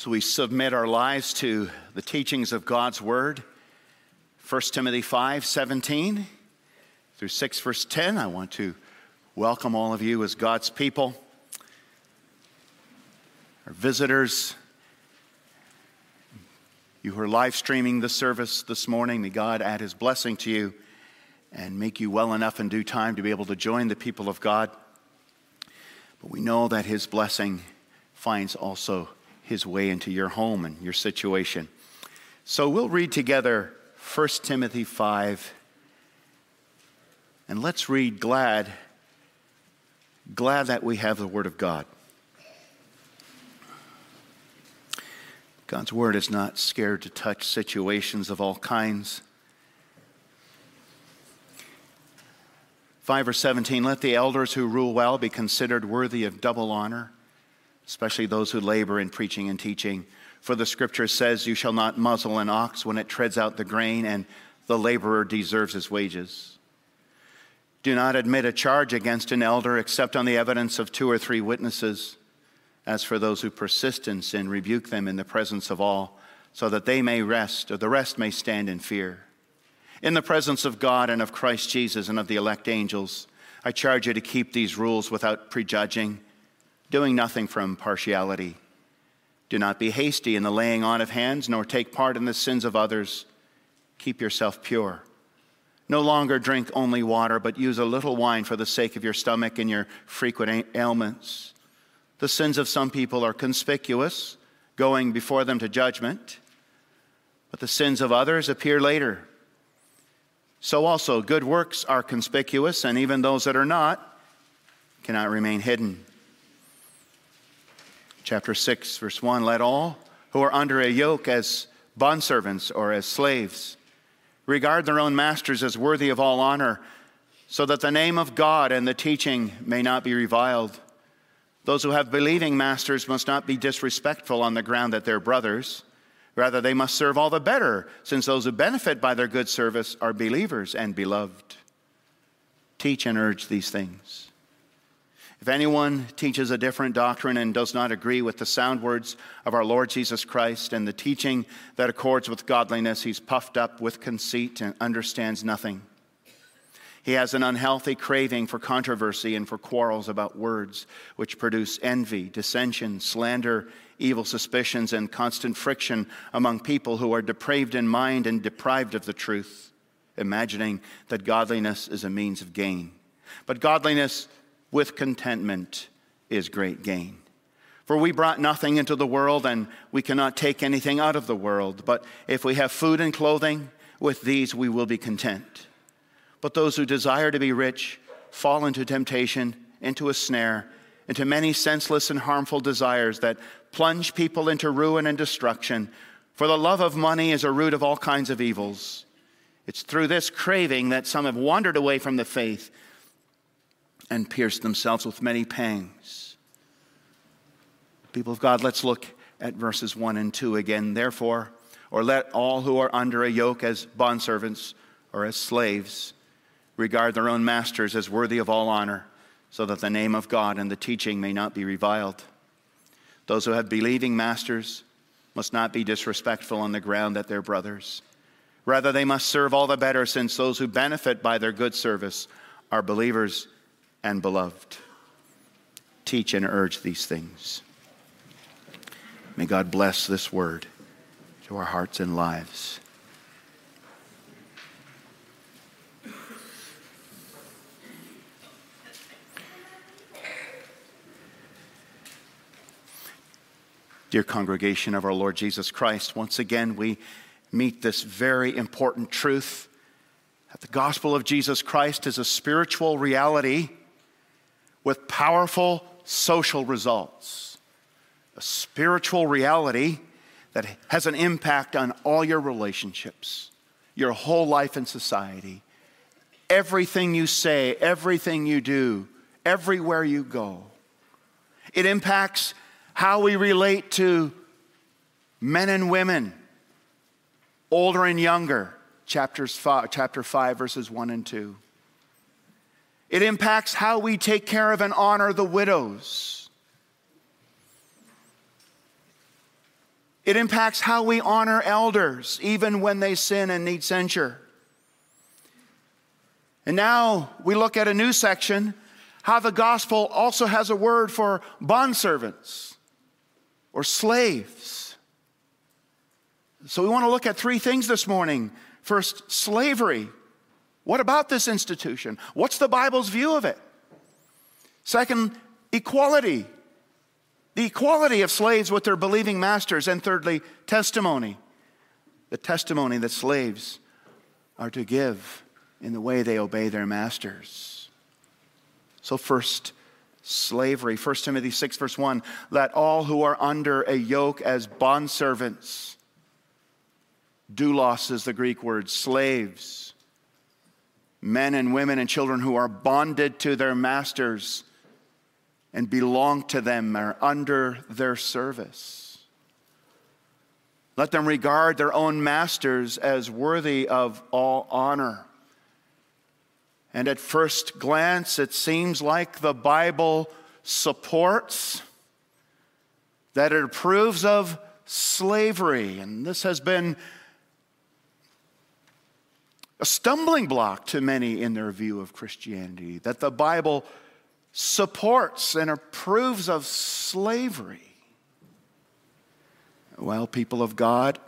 So we submit our lives to the teachings of God's word. 1 Timothy 5:17 through 6 verse 10. I want to welcome all of you as God's people, our visitors, you who are live streaming the service this morning. May God add his blessing to you and make you well enough in due time to be able to join the people of God. But we know that his blessing finds also his way into your home and your situation. So we'll read together 1 Timothy 5. And let's read glad that we have the word of God. God's word is not scared to touch situations of all kinds. 5 or 17, let the elders who rule well be considered worthy of double honor, especially those who labor in preaching and teaching. For the scripture says, you shall not muzzle an ox when it treads out the grain, and the laborer deserves his wages. Do not admit a charge against an elder except on the evidence of 2 or 3 witnesses. As for those who persist in sin, rebuke them in the presence of all, so that they may rest, or the rest may stand in fear. In the presence of God and of Christ Jesus and of the elect angels, I charge you to keep these rules without prejudging, doing nothing from partiality. Do not be hasty in the laying on of hands, nor take part in the sins of others. Keep yourself pure. No longer drink only water, but use a little wine for the sake of your stomach and your frequent ailments. The sins of some people are conspicuous, going before them to judgment, but the sins of others appear later. So also, good works are conspicuous, and even those that are not cannot remain hidden. Chapter 6, verse 1, let all who are under a yoke as bondservants or as slaves regard their own masters as worthy of all honor, so that the name of God and the teaching may not be reviled. Those who have believing masters must not be disrespectful on the ground that they're brothers. Rather, they must serve all the better, since those who benefit by their good service are believers and beloved. Teach and urge these things. If anyone teaches a different doctrine and does not agree with the sound words of our Lord Jesus Christ and the teaching that accords with godliness, he's puffed up with conceit and understands nothing. He has an unhealthy craving for controversy and for quarrels about words, which produce envy, dissension, slander, evil suspicions, and constant friction among people who are depraved in mind and deprived of the truth, imagining that godliness is a means of gain. But godliness with contentment is great gain. For we brought nothing into the world, and we cannot take anything out of the world. But if we have food and clothing, with these we will be content. But those who desire to be rich fall into temptation, into a snare, into many senseless and harmful desires that plunge people into ruin and destruction. For the love of money is a root of all kinds of evils. It's through this craving that some have wandered away from the faith and pierced themselves with many pangs. People of God, let's look at verses 1 and 2 again. Therefore, or let all who are under a yoke as bondservants or as slaves regard their own masters as worthy of all honor, so that the name of God and the teaching may not be reviled. Those who have believing masters must not be disrespectful on the ground that they're brothers. Rather, they must serve all the better, since those who benefit by their good service are believers and beloved. Teach and urge these things. May God bless this word to our hearts and lives. Dear congregation of our Lord Jesus Christ, once again we meet this very important truth that the gospel of Jesus Christ is a spiritual reality with powerful social results. A spiritual reality that has an impact on all your relationships, your whole life in society. Everything you say, everything you do, everywhere you go. It impacts how we relate to men and women, older and younger, chapter 5, verses 1 and 2. It impacts how we take care of and honor the widows. It impacts how we honor elders, even when they sin and need censure. And now we look at a new section, how the gospel also has a word for bondservants or slaves. So we want to look at three things this morning. First, slavery. What about this institution? What's the Bible's view of it? Second, equality. The equality of slaves with their believing masters. And thirdly, testimony. The testimony that slaves are to give in the way they obey their masters. So first, slavery. 1 Timothy 6, verse 1. Let all who are under a yoke as bondservants. Doulos is the Greek word, slaves. Men and women and children who are bonded to their masters and belong to them, are under their service. Let them regard their own masters as worthy of all honor. And at first glance, it seems like the Bible supports, that it approves of slavery. And this has been a stumbling block to many in their view of Christianity, that the Bible supports and approves of slavery. Well, people of God,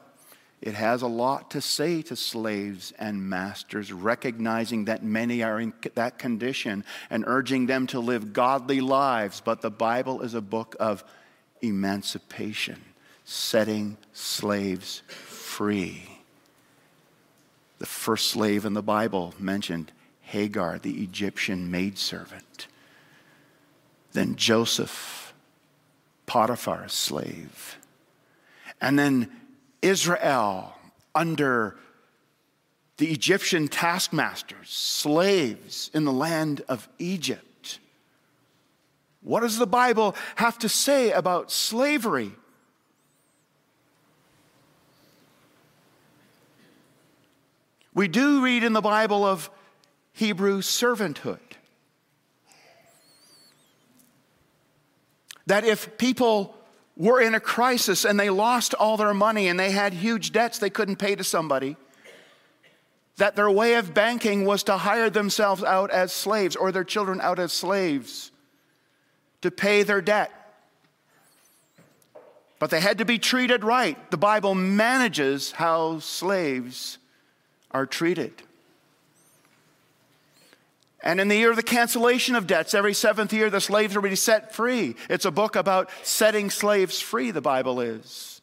it has a lot to say to slaves and masters, recognizing that many are in that condition and urging them to live godly lives. But the Bible is a book of emancipation, setting slaves free. The first slave in the Bible mentioned, Hagar, the Egyptian maidservant. Then Joseph, Potiphar's slave. And then Israel under the Egyptian taskmasters, slaves in the land of Egypt. What does the Bible have to say about slavery? We do read in the Bible of Hebrew servanthood. That if people were in a crisis and they lost all their money and they had huge debts they couldn't pay to somebody, that their way of banking was to hire themselves out as slaves or their children out as slaves to pay their debt. But they had to be treated right. The Bible manages how slaves are treated. And in the year of the cancellation of debts, every seventh year, the slaves will be set free. It's a book about setting slaves free, the Bible is.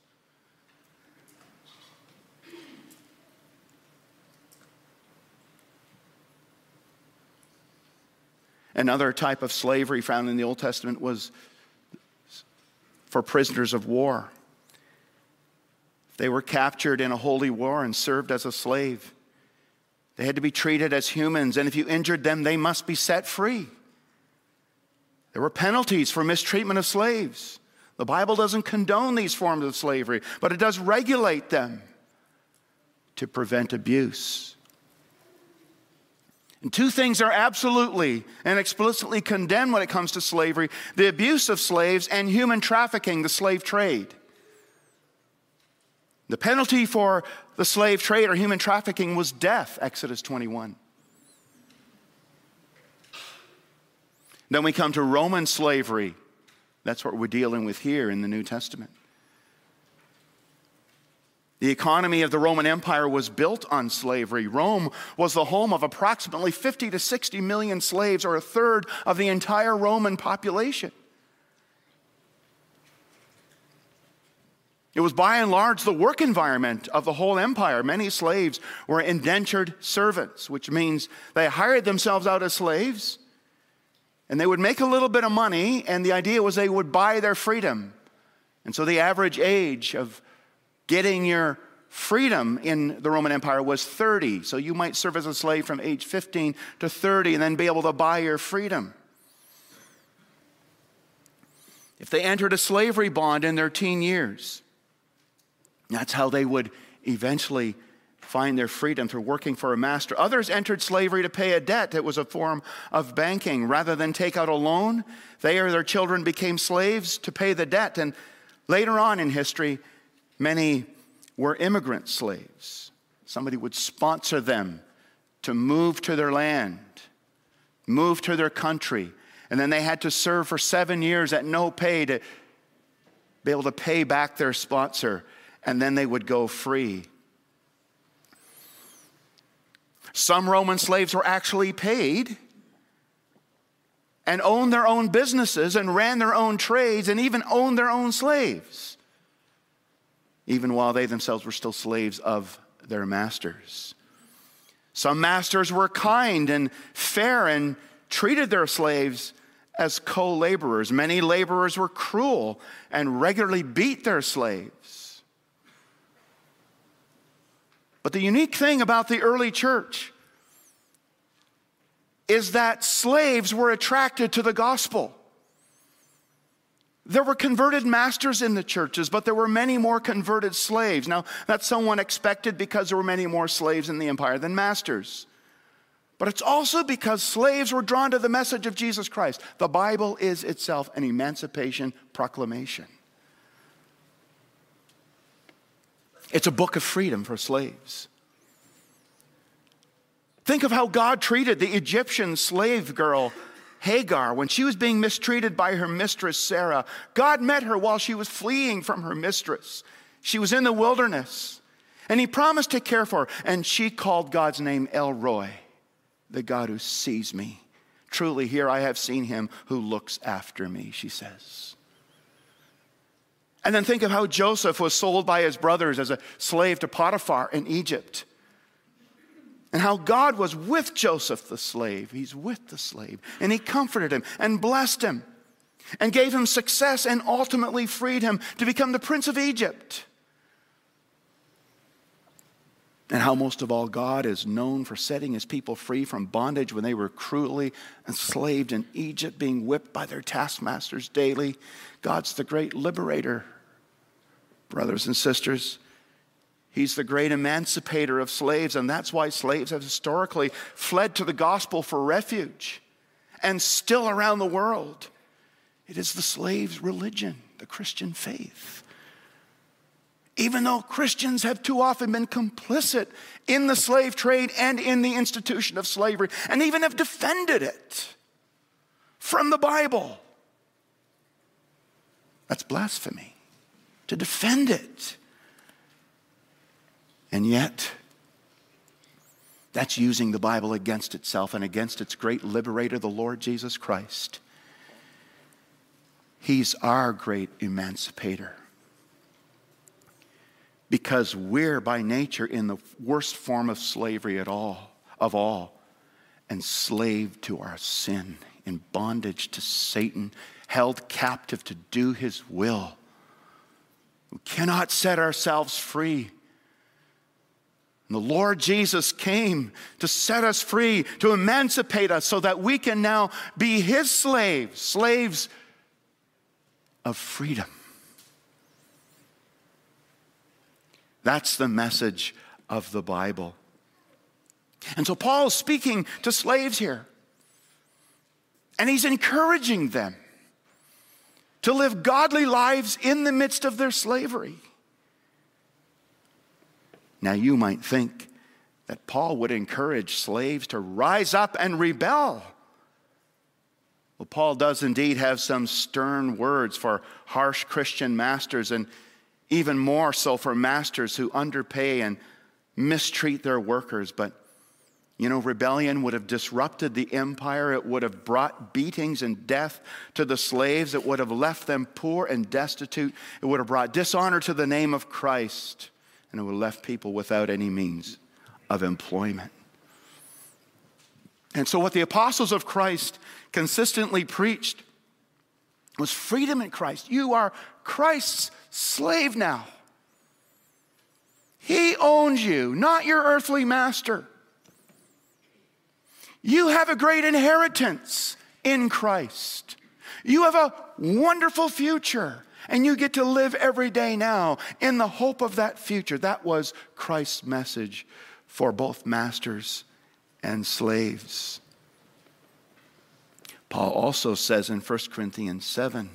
Another type of slavery found in the Old Testament was for prisoners of war. They were captured in a holy war and served as a slave. They had to be treated as humans, and if you injured them, they must be set free. There were penalties for mistreatment of slaves. The Bible doesn't condone these forms of slavery, but it does regulate them to prevent abuse. And two things are absolutely and explicitly condemned when it comes to slavery: the abuse of slaves and human trafficking, the slave trade. The penalty for the slave trade or human trafficking was death, Exodus 21. Then we come to Roman slavery. That's what we're dealing with here in the New Testament. The economy of the Roman Empire was built on slavery. Rome was the home of approximately 50 to 60 million slaves, or a third of the entire Roman population. It was by and large the work environment of the whole empire. Many slaves were indentured servants, which means they hired themselves out as slaves, and they would make a little bit of money, and the idea was they would buy their freedom. And so the average age of getting your freedom in the Roman Empire was 30. So you might serve as a slave from age 15 to 30 and then be able to buy your freedom. If they entered a slavery bond in their teen years, that's how they would eventually find their freedom, through working for a master. Others entered slavery to pay a debt. It was a form of banking. Rather than take out a loan, they or their children became slaves to pay the debt. And later on in history, Many were immigrant slaves. Somebody would sponsor them to move to their land, move to their country, and then they had to serve for 7 years at no pay to be able to pay back their sponsor, and then they would go free. Some Roman slaves were actually paid and owned their own businesses and ran their own trades and even owned their own slaves, even while they themselves were still slaves of their masters. Some masters were kind and fair and treated their slaves as co-laborers. Many laborers were cruel and regularly beat their slaves. But the unique thing about the early church is that slaves were attracted to the gospel. There were converted masters in the churches, but there were many more converted slaves. Now, that's somewhat expected because there were many more slaves in the empire than masters. But it's also because slaves were drawn to the message of Jesus Christ. The Bible is itself an emancipation proclamation. It's a book of freedom for slaves. Think of how God treated the Egyptian slave girl Hagar when she was being mistreated by her mistress Sarah. God met her while she was fleeing from her mistress. She was in the wilderness, and he promised to care for her, and she called God's name El Roy, the God who sees me. Truly, here I have seen him who looks after me, she says. And then think of how Joseph was sold by his brothers as a slave to Potiphar in Egypt, and how God was with Joseph the slave. He's with the slave. And he comforted him and blessed him and gave him success and ultimately freed him to become the prince of Egypt. And how most of all, God is known for setting his people free from bondage when they were cruelly enslaved in Egypt, being whipped by their taskmasters daily. God's the great liberator, brothers and sisters. He's the great emancipator of slaves, and that's why slaves have historically fled to the gospel for refuge, and still around the world. It is the slave's religion, the Christian faith. Even though Christians have too often been complicit in the slave trade and in the institution of slavery, and even have defended it from the Bible. That's blasphemy, to defend it. And yet, that's using the Bible against itself and against its great liberator, the Lord Jesus Christ. He's our great emancipator, because we're by nature in the worst form of slavery of all, enslaved to our sin, in bondage to Satan, held captive to do his will. We cannot set ourselves free. The Lord Jesus came to set us free, to emancipate us so that we can now be his slaves, slaves of freedom. That's the message of the Bible. And so Paul's speaking to slaves here, and he's encouraging them to live godly lives in the midst of their slavery. Now, you might think that Paul would encourage slaves to rise up and rebel. Well, Paul does indeed have some stern words for harsh Christian masters, and even more so for masters who underpay and mistreat their workers. But, rebellion would have disrupted the empire. It would have brought beatings and death to the slaves. It would have left them poor and destitute. It would have brought dishonor to the name of Christ, and it would have left people without any means of employment. And so what the apostles of Christ consistently preached was freedom in Christ. You are Christ's slave now. He owns you, not your earthly master. You have a great inheritance in Christ. You have a wonderful future. And you get to live every day now in the hope of that future. That was Christ's message for both masters and slaves. Paul also says in 1 Corinthians 7,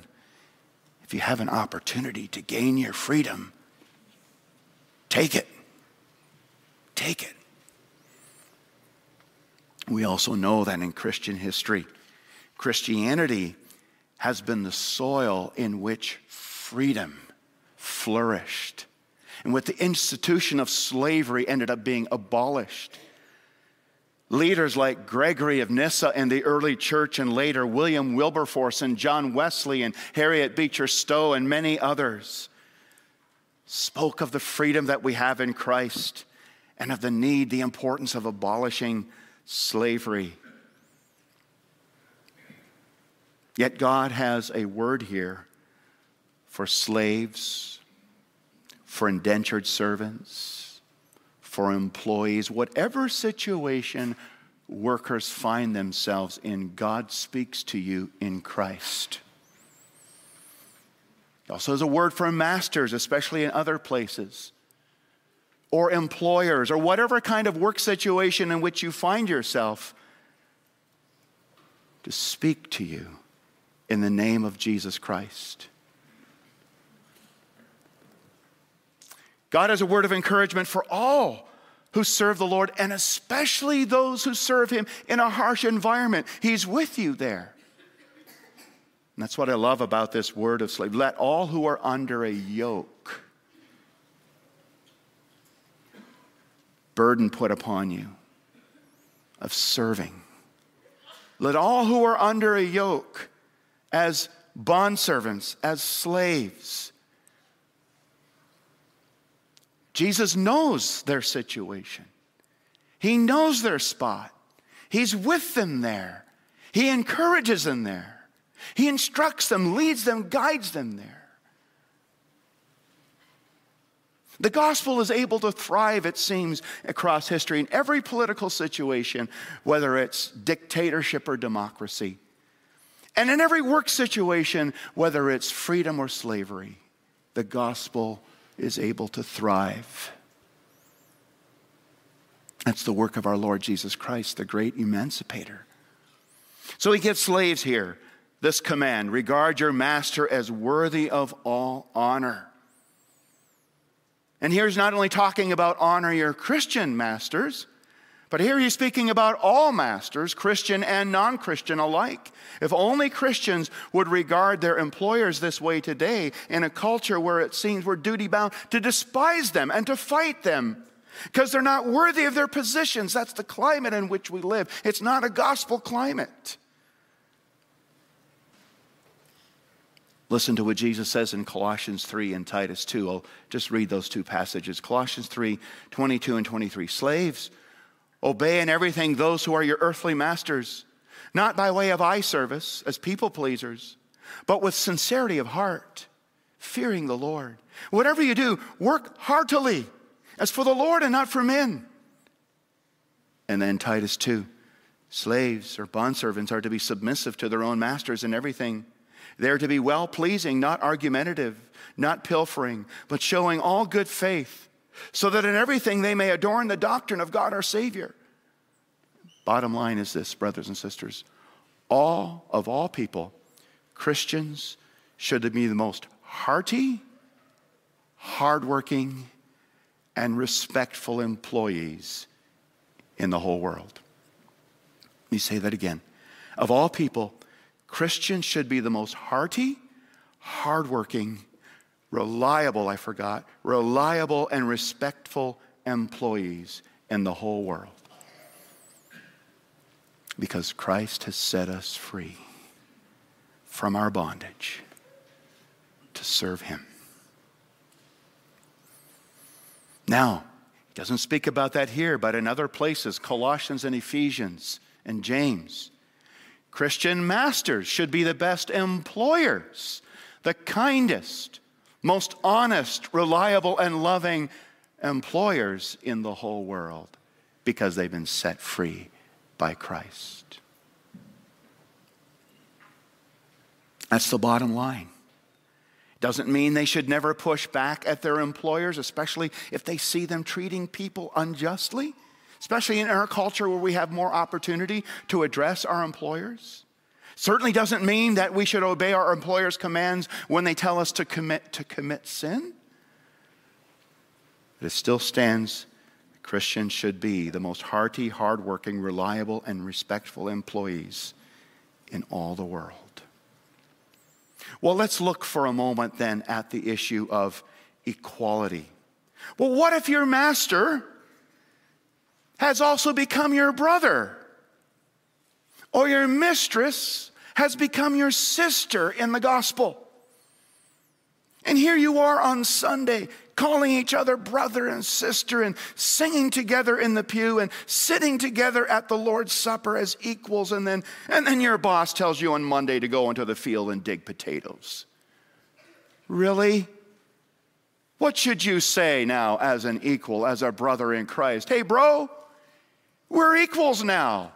if you have an opportunity to gain your freedom, Take it. Take it. We also know that in Christian history, Christianity has been the soil in which freedom flourished, and with the institution of slavery ended up being abolished. Leaders like Gregory of Nyssa and the early church, and later William Wilberforce and John Wesley and Harriet Beecher Stowe and many others, spoke of the freedom that we have in Christ and of the need, the importance of abolishing slavery. Yet God has a word here for slaves, for indentured servants, for employees. Whatever situation workers find themselves in, God speaks to you in Christ. He also has a word for masters, especially in other places, or employers, or whatever kind of work situation in which you find yourself, to speak to you in the name of Jesus Christ. God has a word of encouragement for all who serve the Lord, and especially those who serve Him in a harsh environment. He's with you there. And that's what I love about this word of slavery. Let all who are under a yoke, burden put upon you of serving. Let all who are under a yoke, as bondservants, as slaves, Jesus knows their situation. He knows their spot. He's with them there. He encourages them there. He instructs them, leads them, guides them there. The gospel is able to thrive, it seems, across history in every political situation, whether it's dictatorship or democracy, and in every work situation, whether it's freedom or slavery. The gospel is able to thrive. That's the work of our Lord Jesus Christ, the great emancipator. So He gives slaves here this command: regard your master as worthy of all honor. And here He's not only talking about honor your Christian masters, but here He's speaking about all masters, Christian and non-Christian alike. If only Christians would regard their employers this way today, in a culture where it seems we're duty-bound to despise them and to fight them because they're not worthy of their positions. That's the climate in which we live. It's not a gospel climate. Listen to what Jesus says in Colossians 3 and Titus 2. I'll just read those two passages. Colossians 3, 22 and 23. Slaves, obey in everything those who are your earthly masters, not by way of eye service as people pleasers, but with sincerity of heart, fearing the Lord. Whatever you do, work heartily, as for the Lord and not for men. And then Titus 2. Slaves or bondservants are to be submissive to their own masters in everything. They're to be well-pleasing, not argumentative, not pilfering, but showing all good faith, so that in everything they may adorn the doctrine of God our Savior. Bottom line is this, brothers and sisters: of all people, Christians should be the most hearty, hardworking, and respectful employees in the whole world. Let me say that again. Of all people, Christians should be the most hearty, hardworking, reliable and respectful employees in the whole world. Because Christ has set us free from our bondage to serve Him. Now, He doesn't speak about that here, but in other places, Colossians and Ephesians and James. Christian masters should be the best employers, the kindest, most honest, reliable, and loving employers in the whole world, because they've been set free by Christ. That's the bottom line. Doesn't mean they should never push back at their employers, especially if they see them treating people unjustly. Especially in our culture where we have more opportunity to address our employers. Certainly doesn't mean that we should obey our employers' commands when they tell us to commit sin. it still stands. Christians should be the most hearty, hardworking, reliable, and respectful employees in all the world. Well, let's look for a moment then at the issue of equality. Well, what if your master has also become your brother? Or your mistress has become your sister in the gospel? And here you are on Sunday, calling each other brother and sister and singing together in the pew and sitting together at the Lord's Supper as equals, and then your boss tells you on Monday to go into the field and dig potatoes. Really? What should you say now as an equal, as a brother in Christ? Hey, bro, we're equals now.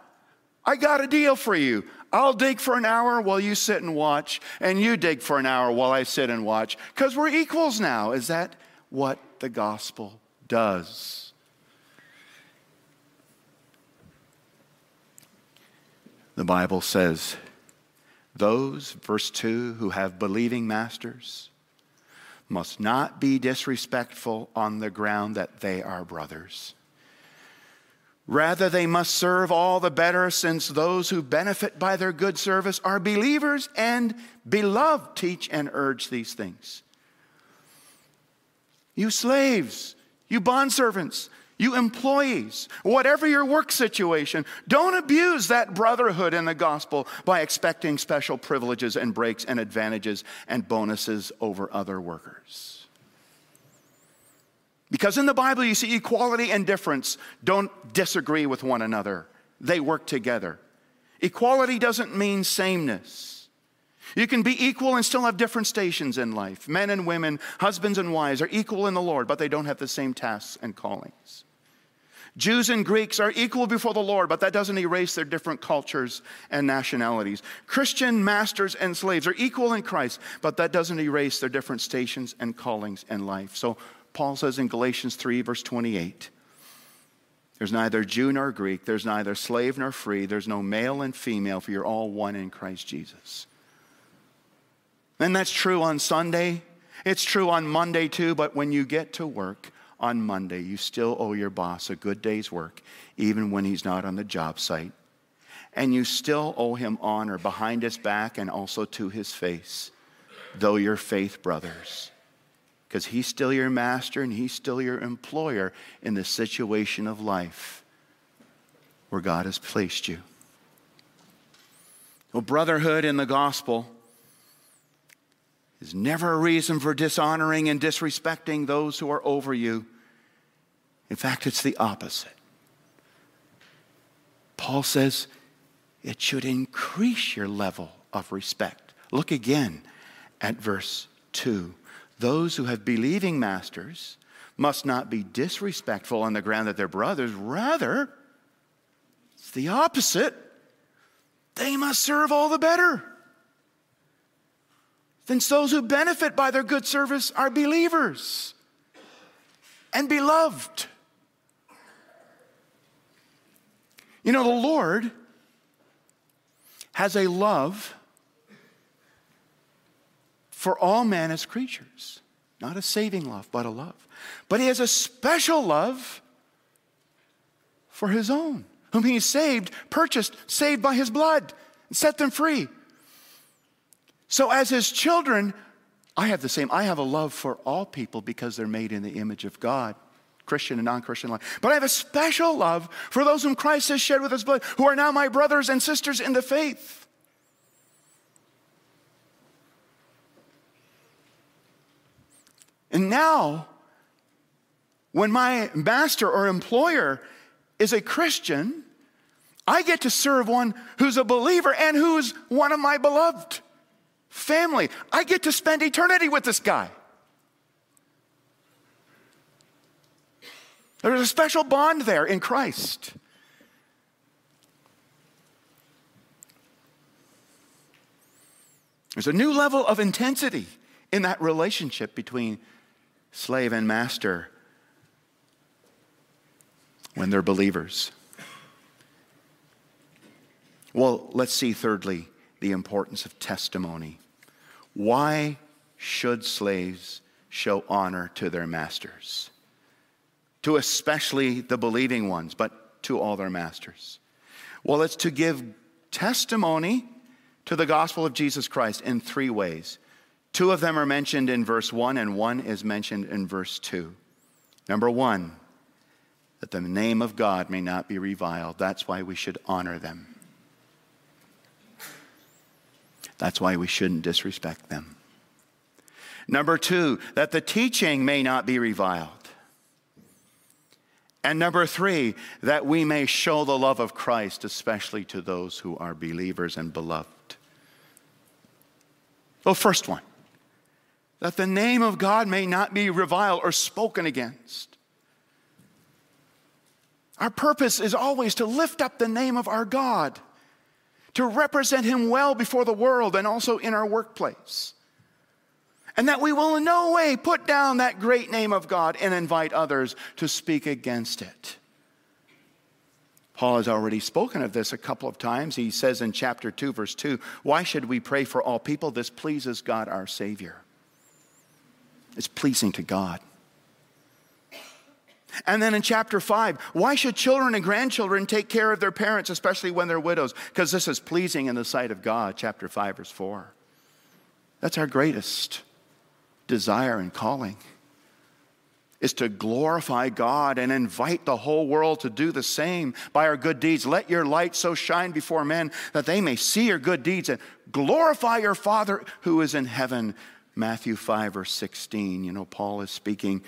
I got a deal for you. I'll dig for an hour while you sit and watch, and you dig for an hour while I sit and watch, because we're equals now. Is that what the gospel does? The Bible says, those, verse 2, who have believing masters must not be disrespectful on the ground that they are brothers. Rather, they must serve all the better, since those who benefit by their good service are believers and beloved. Teach and urge these things. You slaves, you bondservants, you employees, whatever your work situation, don't abuse that brotherhood in the gospel by expecting special privileges and breaks and advantages and bonuses over other workers. Because in the Bible, you see equality and difference don't disagree with one another. They work together. Equality doesn't mean sameness. You can be equal and still have different stations in life. Men and women, husbands and wives are equal in the Lord, but they don't have the same tasks and callings. Jews and Greeks are equal before the Lord, but that doesn't erase their different cultures and nationalities. Christian masters and slaves are equal in Christ, but that doesn't erase their different stations and callings in life. So, Paul says in Galatians 3, verse 28, there's neither Jew nor Greek, there's neither slave nor free, there's no male and female, for you're all one in Christ Jesus. And that's true on Sunday. It's true on Monday too, but when you get to work on Monday, you still owe your boss a good day's work, even when he's not on the job site. And you still owe him honor behind his back and also to his face, though you're faith brothers. Because he's still your master and he's still your employer in the situation of life where God has placed you. Well, brotherhood in the gospel is never a reason for dishonoring and disrespecting those who are over you. In fact, it's the opposite. Paul says it should increase your level of respect. Look again at verse 2. Those who have believing masters must not be disrespectful on the ground that they're brothers. Rather, it's the opposite. They must serve all the better. Since those who benefit by their good service are believers and beloved. You know, the Lord has a love for all men as creatures. Not a saving love, but a love. But he has a special love for his own, whom he saved, purchased, saved by his blood, and set them free. So as his children, I have the same. I have a love for all people because they're made in the image of God, Christian and non-Christian life. But I have a special love for those whom Christ has shed with his blood, who are now my brothers and sisters in the faith. And now, when my master or employer is a Christian, I get to serve one who's a believer and who's one of my beloved family. I get to spend eternity with this guy. There's a special bond there in Christ. There's a new level of intensity in that relationship between slave and master when they're believers. Well, let's see, thirdly, the importance of testimony. Why should slaves show honor to their masters? to especially the believing ones, but to all their masters. Well, it's to give testimony to the gospel of Jesus Christ in three ways. Two of them are mentioned in verse 1, and one is mentioned in verse 2. Number one, that the name of God may not be reviled. That's why we should honor them. That's why we shouldn't disrespect them. Number two, that the teaching may not be reviled. And number three, that we may show the love of Christ, especially to those who are believers and beloved. Well, first one, that the name of God may not be reviled or spoken against. Our purpose is always to lift up the name of our God, to represent Him well before the world and also in our workplace. And that we will in no way put down that great name of God and invite others to speak against it. Paul has already spoken of this a couple of times. He says in chapter 2, verse 2, why should we pray for all people? This pleases God our Savior. It's pleasing to God. And then in chapter 5, why should children and grandchildren take care of their parents, especially when they're widows? Because this is pleasing in the sight of God, chapter 5, verse 4. That's our greatest desire and calling, is to glorify God and invite the whole world to do the same by our good deeds. Let your light so shine before men that they may see your good deeds and glorify your Father who is in heaven. Matthew 5, verse 16. You know, Paul is speaking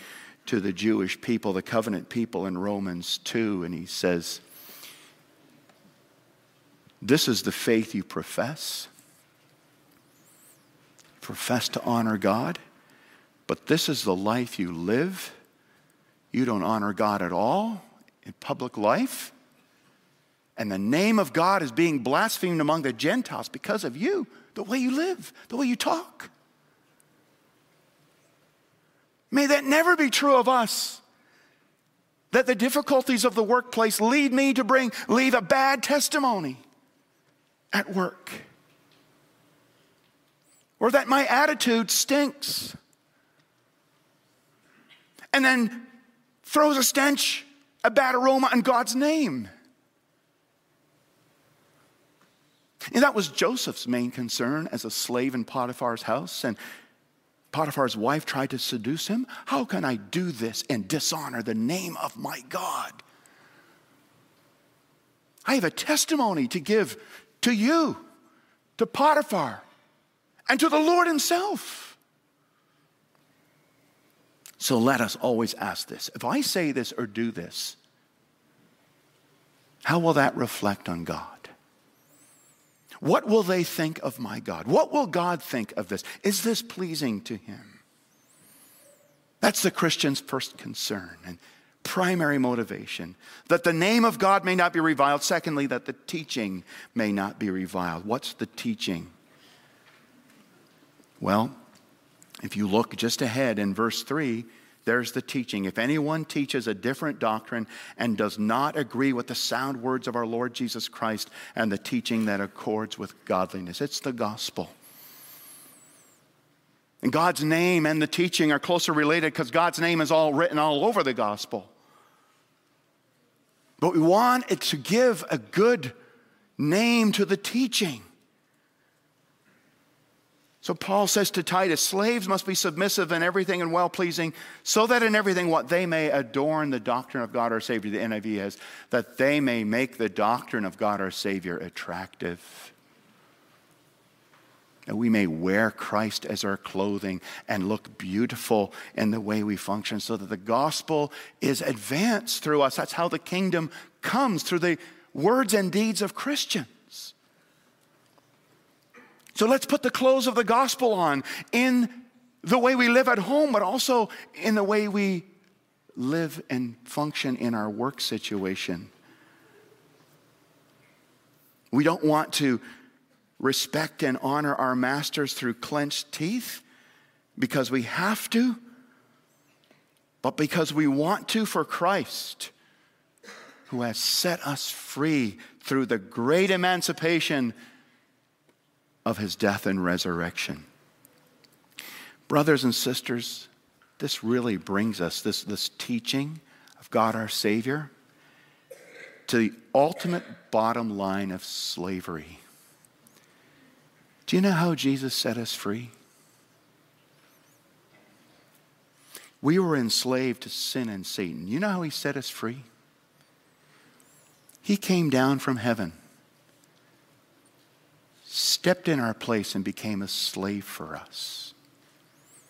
to the Jewish people, the covenant people in Romans 2, and he says, this is the faith you profess. Profess to honor God, but this is the life you live. You don't honor God at all in public life, and the name of God is being blasphemed among the Gentiles because of you, the way you live, the way you talk. May that never be true of us, that the difficulties of the workplace lead me to leave a bad testimony at work, or that my attitude stinks and then throws a stench, a bad aroma on God's name. And that was Joseph's main concern as a slave in Potiphar's house, and Potiphar's wife tried to seduce him. How can I do this and dishonor the name of my God? I have a testimony to give to you, to Potiphar, and to the Lord Himself. So let us always ask this. If I say this or do this, how will that reflect on God? What will they think of my God? What will God think of this? Is this pleasing to Him? That's the Christian's first concern and primary motivation, that the name of God may not be reviled. Secondly, that the teaching may not be reviled. What's the teaching? Well, if you look just ahead in verse 3, there's the teaching. If anyone teaches a different doctrine and does not agree with the sound words of our Lord Jesus Christ and the teaching that accords with godliness, it's the gospel. And God's name and the teaching are closer related because God's name is all written all over the gospel. But we want it to give a good name to the teaching. So Paul says to Titus, slaves must be submissive in everything and well-pleasing, so that in everything what they may adorn the doctrine of God our Savior. The NIV has, that they may make the doctrine of God our Savior attractive. That we may wear Christ as our clothing and look beautiful in the way we function, so that the gospel is advanced through us. That's how the kingdom comes, through the words and deeds of Christians. So let's put the clothes of the gospel on in the way we live at home, but also in the way we live and function in our work situation. We don't want to respect and honor our masters through clenched teeth because we have to, but because we want to for Christ, who has set us free through the great emancipation of His death and resurrection. Brothers and sisters, this really brings us, this teaching of God our Savior to the ultimate bottom line of slavery. Do you know how Jesus set us free? We were enslaved to sin and Satan. You know how he set us free? He came down from heaven, stepped in our place, and became a slave for us.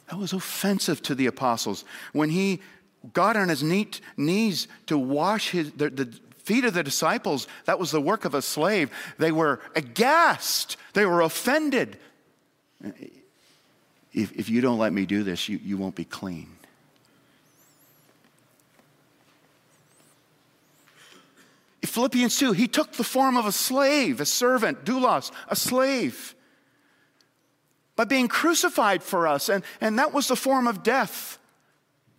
That was offensive to the apostles. When he got on his knees to wash the feet of the disciples, that was the work of a slave. They were aghast. They were offended. If you don't let me do this, you won't be clean. Philippians 2, he took the form of a slave, a servant, doulos, a slave, by being crucified for us. And that was the form of death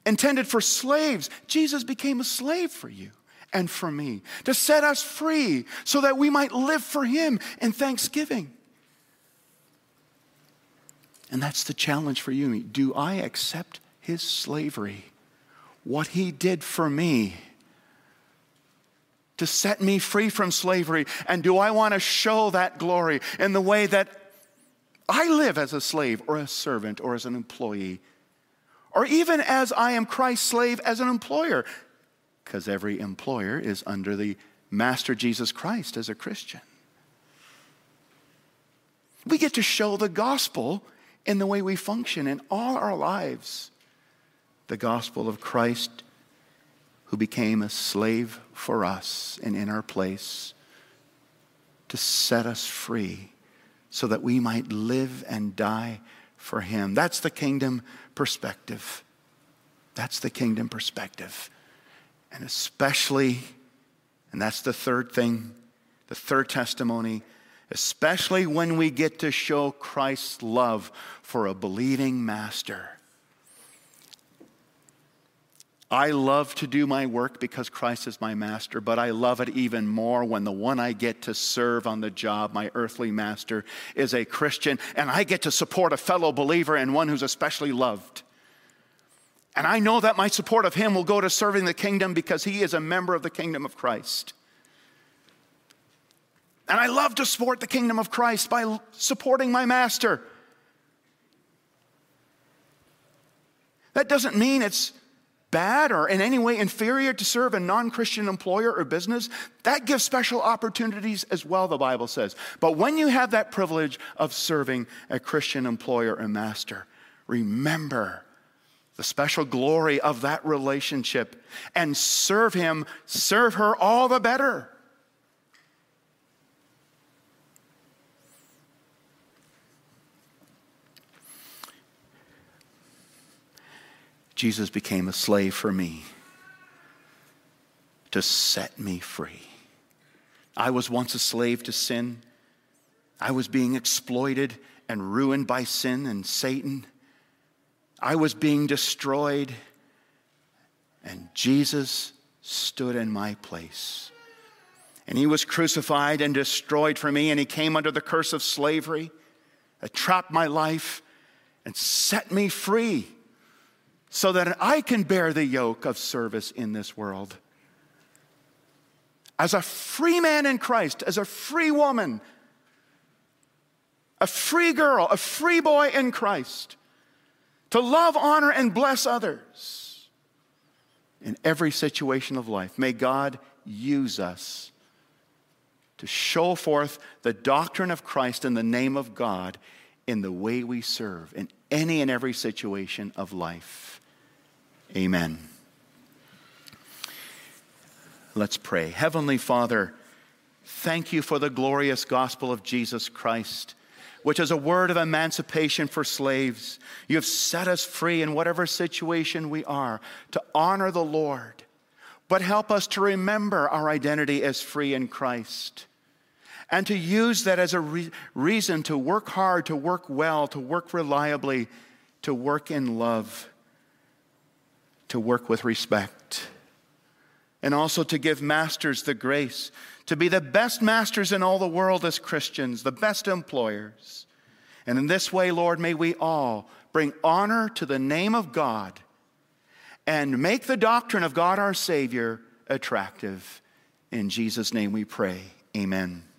intended for slaves. Jesus became a slave for you and for me to set us free so that we might live for him in thanksgiving. And that's the challenge for you and me. Do I accept his slavery, what he did for me, to set me free from slavery? And do I want to show that glory in the way that I live as a slave or a servant or as an employee, or even as I am Christ's slave as an employer? Because every employer is under the Master Jesus Christ as a Christian. We get to show the gospel in the way we function in all our lives. The gospel of Christ, who became a slave for us and in our place to set us free so that we might live and die for him. That's the kingdom perspective. That's the kingdom perspective. And especially, and that's the third thing, the third testimony, especially when we get to show Christ's love for a believing master. I love to do my work because Christ is my master, but I love it even more when the one I get to serve on the job, my earthly master, is a Christian, and I get to support a fellow believer and one who's especially loved. And I know that my support of him will go to serving the kingdom because he is a member of the kingdom of Christ. And I love to support the kingdom of Christ by supporting my master. That doesn't mean it's bad or in any way inferior to serve a non-Christian employer or business. That gives special opportunities as well, the Bible says. But when you have that privilege of serving a Christian employer or master, remember the special glory of that relationship and serve him, serve her all the better. Jesus became a slave for me to set me free. I was once a slave to sin. I was being exploited and ruined by sin and Satan. I was being destroyed, and Jesus stood in my place. And he was crucified and destroyed for me, and he came under the curse of slavery that trapped my life and set me free, so that I can bear the yoke of service in this world. As a free man in Christ, as a free woman, a free girl, a free boy in Christ, to love, honor, and bless others in every situation of life. May God use us to show forth the doctrine of Christ in the name of God in the way we serve in any and every situation of life. Amen. Let's pray. Heavenly Father, thank you for the glorious gospel of Jesus Christ, which is a word of emancipation for slaves. You have set us free in whatever situation we are to honor the Lord, but help us to remember our identity as free in Christ and to use that as a reason to work hard, to work well, to work reliably, to work in love, to work with respect, and also to give masters the grace to be the best masters in all the world as Christians, the best employers. And in this way, Lord, may we all bring honor to the name of God and make the doctrine of God our Savior attractive. In Jesus' name we pray, amen.